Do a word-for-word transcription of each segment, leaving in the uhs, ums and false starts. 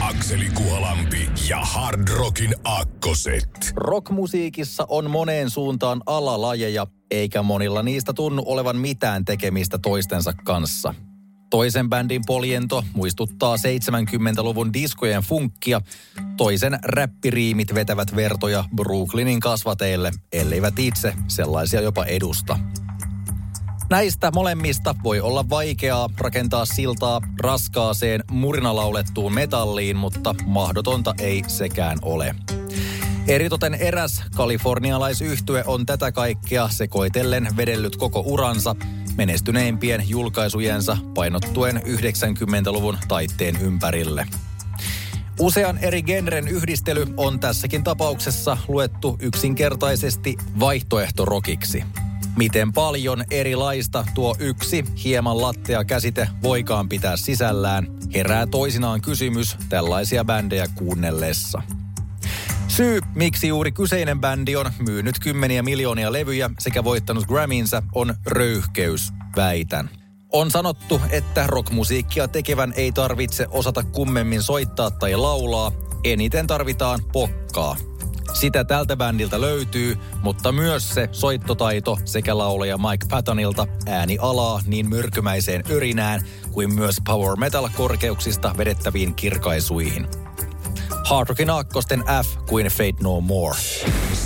Akseli Kuolampi ja Hard Rockin Aakkoset. Rockmusiikissa on moneen suuntaan alalajeja, eikä monilla niistä tunnu olevan mitään tekemistä toistensa kanssa. Toisen bändin poljento muistuttaa seitsemänkymmentäluvun diskojen funkkia. Toisen räppiriimit vetävät vertoja Brooklynin kasvateille, elleivät itse sellaisia jopa edusta. Näistä molemmista voi olla vaikeaa rakentaa siltaa raskaaseen murinalaulettuun metalliin, mutta mahdotonta ei sekään ole. Eritoten eräs kalifornialaisyhtye on tätä kaikkea sekoitellen vedellyt koko uransa menestyneimpien julkaisujensa painottuen yhdeksänkymmentäluvun taitteen ympärille. Usean eri genren yhdistely on tässäkin tapauksessa luettu yksinkertaisesti vaihtoehtorokiksi. Miten paljon erilaista tuo yksi hieman lattea käsite voikaan pitää sisällään, herää toisinaan kysymys tällaisia bändejä kuunnellessa. Syy, miksi juuri kyseinen bändi on myynyt kymmeniä miljoonia levyjä sekä voittanut Grammynsä, on röyhkeys, väitän. On sanottu, että rockmusiikkia tekevän ei tarvitse osata kummemmin soittaa tai laulaa, eniten tarvitaan pokkaa. Sitä tältä bändiltä löytyy, mutta myös se soittotaito sekä laulaja Mike Pattonilta ääni alaa niin myrkymäiseen örinään kuin myös power metal korkeuksista vedettäviin kirkaisuihin. Hard Rockin Aakkosten F kuin Faith No More.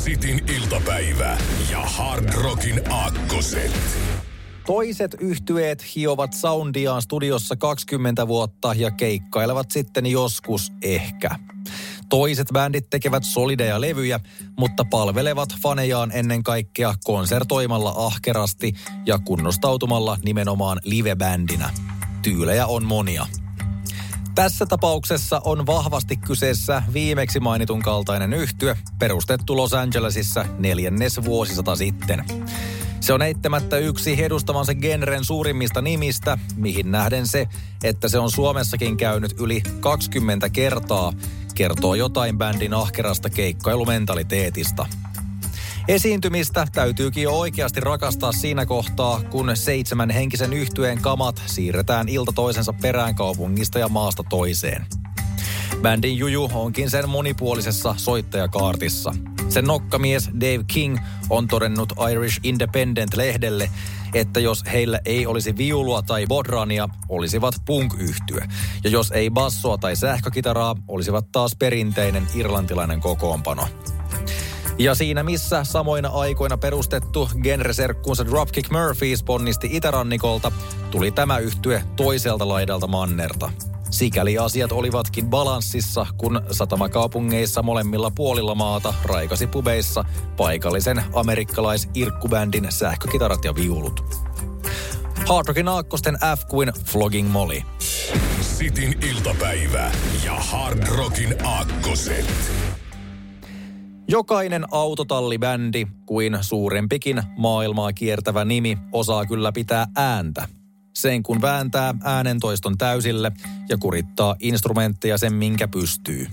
Sitin iltapäivä ja Hard Rockin Aakkoset. Toiset yhtyeet hiovat soundiaan studiossa kaksikymmentä vuotta ja keikkailevat sitten joskus ehkä. Toiset bändit tekevät solideja levyjä, mutta palvelevat fanejaan ennen kaikkea konsertoimalla ahkerasti ja kunnostautumalla nimenomaan live-bändinä. Tyylejä on monia. Tässä tapauksessa on vahvasti kyseessä viimeksi mainitun kaltainen yhtye, perustettu Los Angelesissa neljännes vuosisata sitten. Se on eittämättä yksi edustamansa genren suurimmista nimistä, mihin nähden se, että se on Suomessakin käynyt yli kaksikymmentä kertaa, kertoo jotain bändin ahkerasta keikkailumentaliteetista. Esiintymistä täytyykin jo oikeasti rakastaa siinä kohtaa, kun seitsemän henkisen yhtyeen kamat siirretään ilta toisensa perään kaupungista ja maasta toiseen. Bändin juju onkin sen monipuolisessa soittajakaartissa. Sen nokkamies Dave King on todennut Irish Independent-lehdelle, että jos heillä ei olisi viulua tai bodrania, olisivat punk-yhtye. Ja jos ei bassoa tai sähkökitaraa, olisivat taas perinteinen irlantilainen kokoonpano. Ja siinä missä samoina aikoina perustettu genreserkkuunsa Dropkick Murphys ponnisti itärannikolta, tuli tämä yhtye toiselta laidalta mannerta. Sikäli asiat olivatkin balanssissa, kun satamakaupungeissa molemmilla puolilla maata raikasi pubeissa paikallisen amerikkalais-irkkubändin sähkökitarat ja viulut. Hard Rockin Aakkosten F kuin Flogging Molly. Sitin iltapäivä ja Hard Rockin Aakkoset. Jokainen autotallibändi, kuin suurempikin maailmaa kiertävä nimi, osaa kyllä pitää ääntä. Sen kun vääntää äänentoiston täysille ja kurittaa instrumentteja sen minkä pystyy.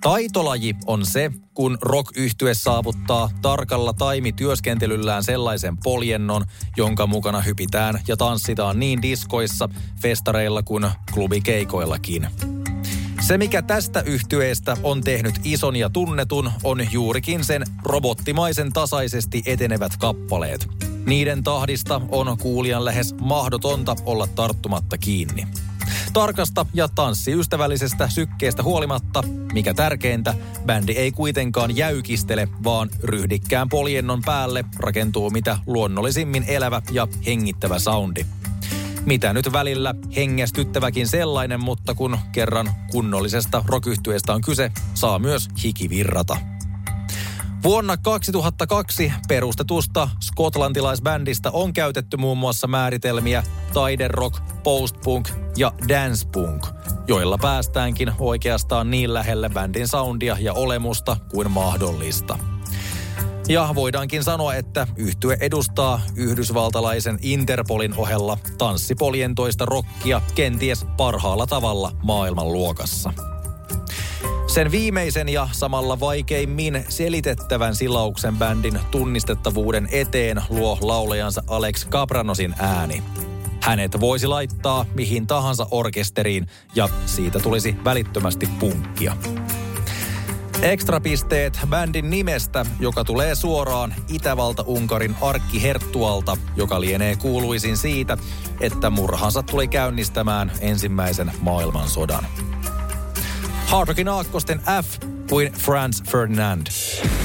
Taitolaji on se, kun rock-yhtye saavuttaa tarkalla taimityöskentelyllään sellaisen poljennon, jonka mukana hypitään ja tanssitaan niin diskoissa, festareilla kuin klubikeikoillakin. Se, mikä tästä yhtyeestä on tehnyt ison ja tunnetun, on juurikin sen robottimaisen tasaisesti etenevät kappaleet. Niiden tahdista on kuulijan lähes mahdotonta olla tarttumatta kiinni. Tarkasta ja tanssiystävällisestä sykkeestä huolimatta, mikä tärkeintä, bändi ei kuitenkaan jäykistele, vaan ryhdikkään poljennon päälle rakentuu mitä luonnollisimmin elävä ja hengittävä soundi. Mitä nyt välillä hengästyttäväkin sellainen, mutta kun kerran kunnollisesta rockyhtyeestä on kyse, saa myös hikivirrata. Vuonna kaksituhattakaksi perustetusta skotlantilaisbändistä on käytetty muun muassa määritelmiä taiderock, postpunk ja dancepunk, joilla päästäänkin oikeastaan niin lähelle bändin soundia ja olemusta kuin mahdollista. Ja voidaankin sanoa, että yhtye edustaa yhdysvaltalaisen Interpolin ohella tanssipoljentoista rockia kenties parhaalla tavalla maailmanluokassa. Sen viimeisen ja samalla vaikeimmin selitettävän silauksen bändin tunnistettavuuden eteen luo laulajansa Alex Kapranosin ääni. Hänet voisi laittaa mihin tahansa orkesteriin ja siitä tulisi välittömästi punkkia. Ekstrapisteet bändin nimestä, joka tulee suoraan Itävalta-Unkarin arkkiherttualta, joka lienee kuuluisin siitä, että murhansa tuli käynnistämään ensimmäisen maailmansodan. Hard Rockin Aakkosten F kuin Franz Ferdinand.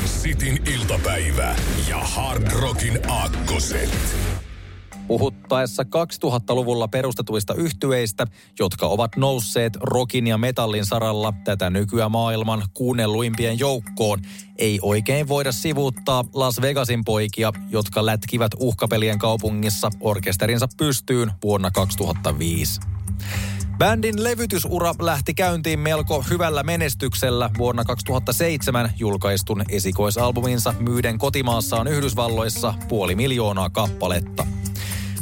Sitin iltapäivä ja Hard Rockin Aakkoset. Puhuttaessa kaksituhattaluvulla perustetuista yhtyeistä, jotka ovat nousseet rockin ja metallin saralla tätä nykyä maailman kuunnelluimpien joukkoon, ei oikein voida sivuuttaa Las Vegasin poikia, jotka lätkivät uhkapelien kaupungissa orkesterinsa pystyyn vuonna kaksituhattaviisi. Bändin levytysura lähti käyntiin melko hyvällä menestyksellä vuonna kaksituhattaseitsemän julkaistun esikoisalbuminsa myyden kotimaassaan Yhdysvalloissa puoli miljoonaa kappaletta.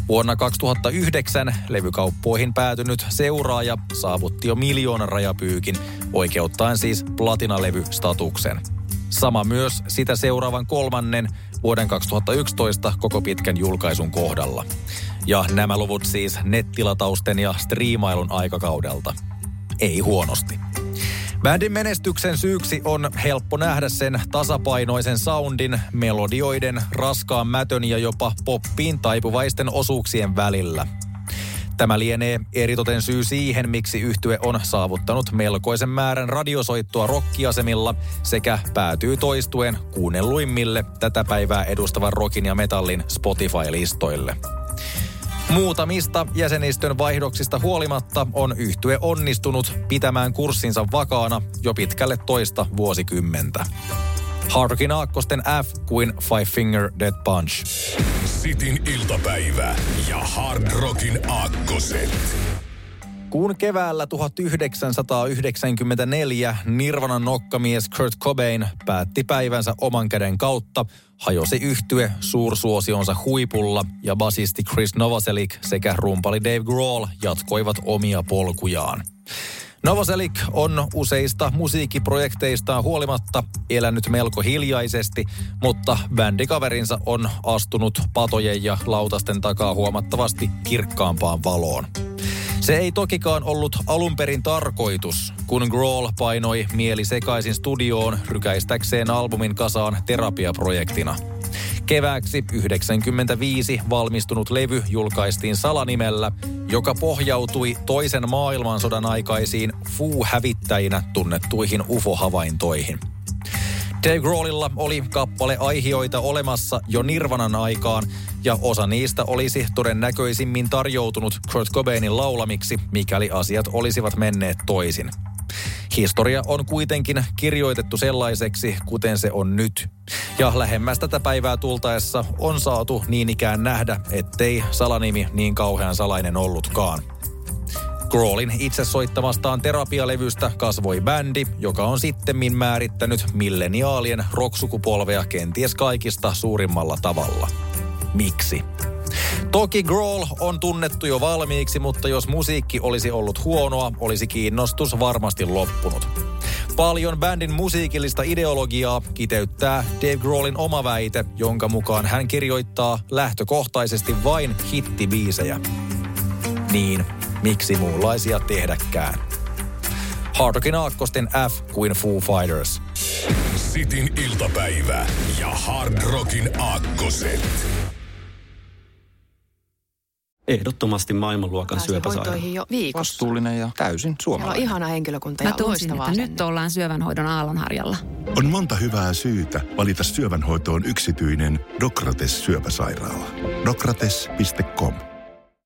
Vuonna kaksituhattayhdeksän levykauppoihin päätynyt seuraaja saavutti jo miljoonan rajapyykin, oikeuttaen siis platinalevystatuksen. Sama myös sitä seuraavan kolmannen vuoden kaksituhattayksitoista koko pitkän julkaisun kohdalla. Ja nämä luvut siis nettilatausten ja striimailun aikakaudelta. Ei huonosti. Bändin menestyksen syyksi on helppo nähdä sen tasapainoisen soundin, melodioiden, raskaan mätön ja jopa poppiin taipuvaisten osuuksien välillä. Tämä lienee eritoten syy siihen, miksi yhtye on saavuttanut melkoisen määrän radiosoittoa rockiasemilla sekä päätyy toistuen kuunnelluimmille tätä päivää edustavan rockin ja metallin Spotify-listoille. Muutamista jäsenistön vaihdoksista huolimatta on yhtye onnistunut pitämään kurssinsa vakaana jo pitkälle toista vuosikymmentä. Hard Rockin Aakkosten F kuin Five Finger Death Punch. Sitin iltapäivä ja Hard Rockin Aakkoset. Kun keväällä tuhatyhdeksänsataayhdeksänkymmentäneljä Nirvanan nokkamies Kurt Cobain päätti päivänsä oman käden kautta, hajosi yhtye suursuosionsa huipulla ja basisti Krist Novoselic sekä rumpali Dave Grohl jatkoivat omia polkujaan. Novoselic on useista musiikkiprojekteistaan huolimatta elänyt melko hiljaisesti, mutta bändikaverinsa on astunut patojen ja lautasten takaa huomattavasti kirkkaampaan valoon. Se ei tokikaan ollut alunperin tarkoitus, kun Grohl painoi mieli sekaisin studioon rykäistäkseen albumin kasaan terapiaprojektina. Kevääksi yhdeksänkymmentäviisi valmistunut levy julkaistiin salanimellä, joka pohjautui toisen maailmansodan aikaisiin Foo-hävittäjinä tunnettuihin U F O-havaintoihin. Dave Grohlilla oli kappale aihioita olemassa jo Nirvanan aikaan, ja osa niistä olisi todennäköisimmin tarjoutunut Kurt Cobainin laulamiksi, mikäli asiat olisivat menneet toisin. Historia on kuitenkin kirjoitettu sellaiseksi, kuten se on nyt. Ja lähemmäs tätä päivää tultaessa on saatu niin ikään nähdä, ettei salanimi niin kauhean salainen ollutkaan. Grohlin itse soittamastaan terapialevystä kasvoi bändi, joka on sittemmin määrittänyt milleniaalien rocksukupolvea kenties kaikista suurimmalla tavalla. Miksi? Toki Grohl on tunnettu jo valmiiksi, mutta jos musiikki olisi ollut huonoa, olisi kiinnostus varmasti loppunut. Paljon bändin musiikillista ideologiaa kiteyttää Dave Grohlin oma väite, jonka mukaan hän kirjoittaa lähtökohtaisesti vain hittibiisejä. Niin, miksi muunlaisia tehdäkään? Hard Rockin Aakkosten F kuin Foo Fighters. Sitin iltapäivä ja Hard Rockin Aakkoset. Ehdottomasti maailmanluokan syöpäsairaala. Vastuullinen ja täysin suomalainen. Ihana henkilökunta ja toisin, että nyt ollaan syövänhoidon aallonharjalla. On monta hyvää syytä valita syövänhoitoon yksityinen Dokrates syöpäsairaala. Dokrates piste com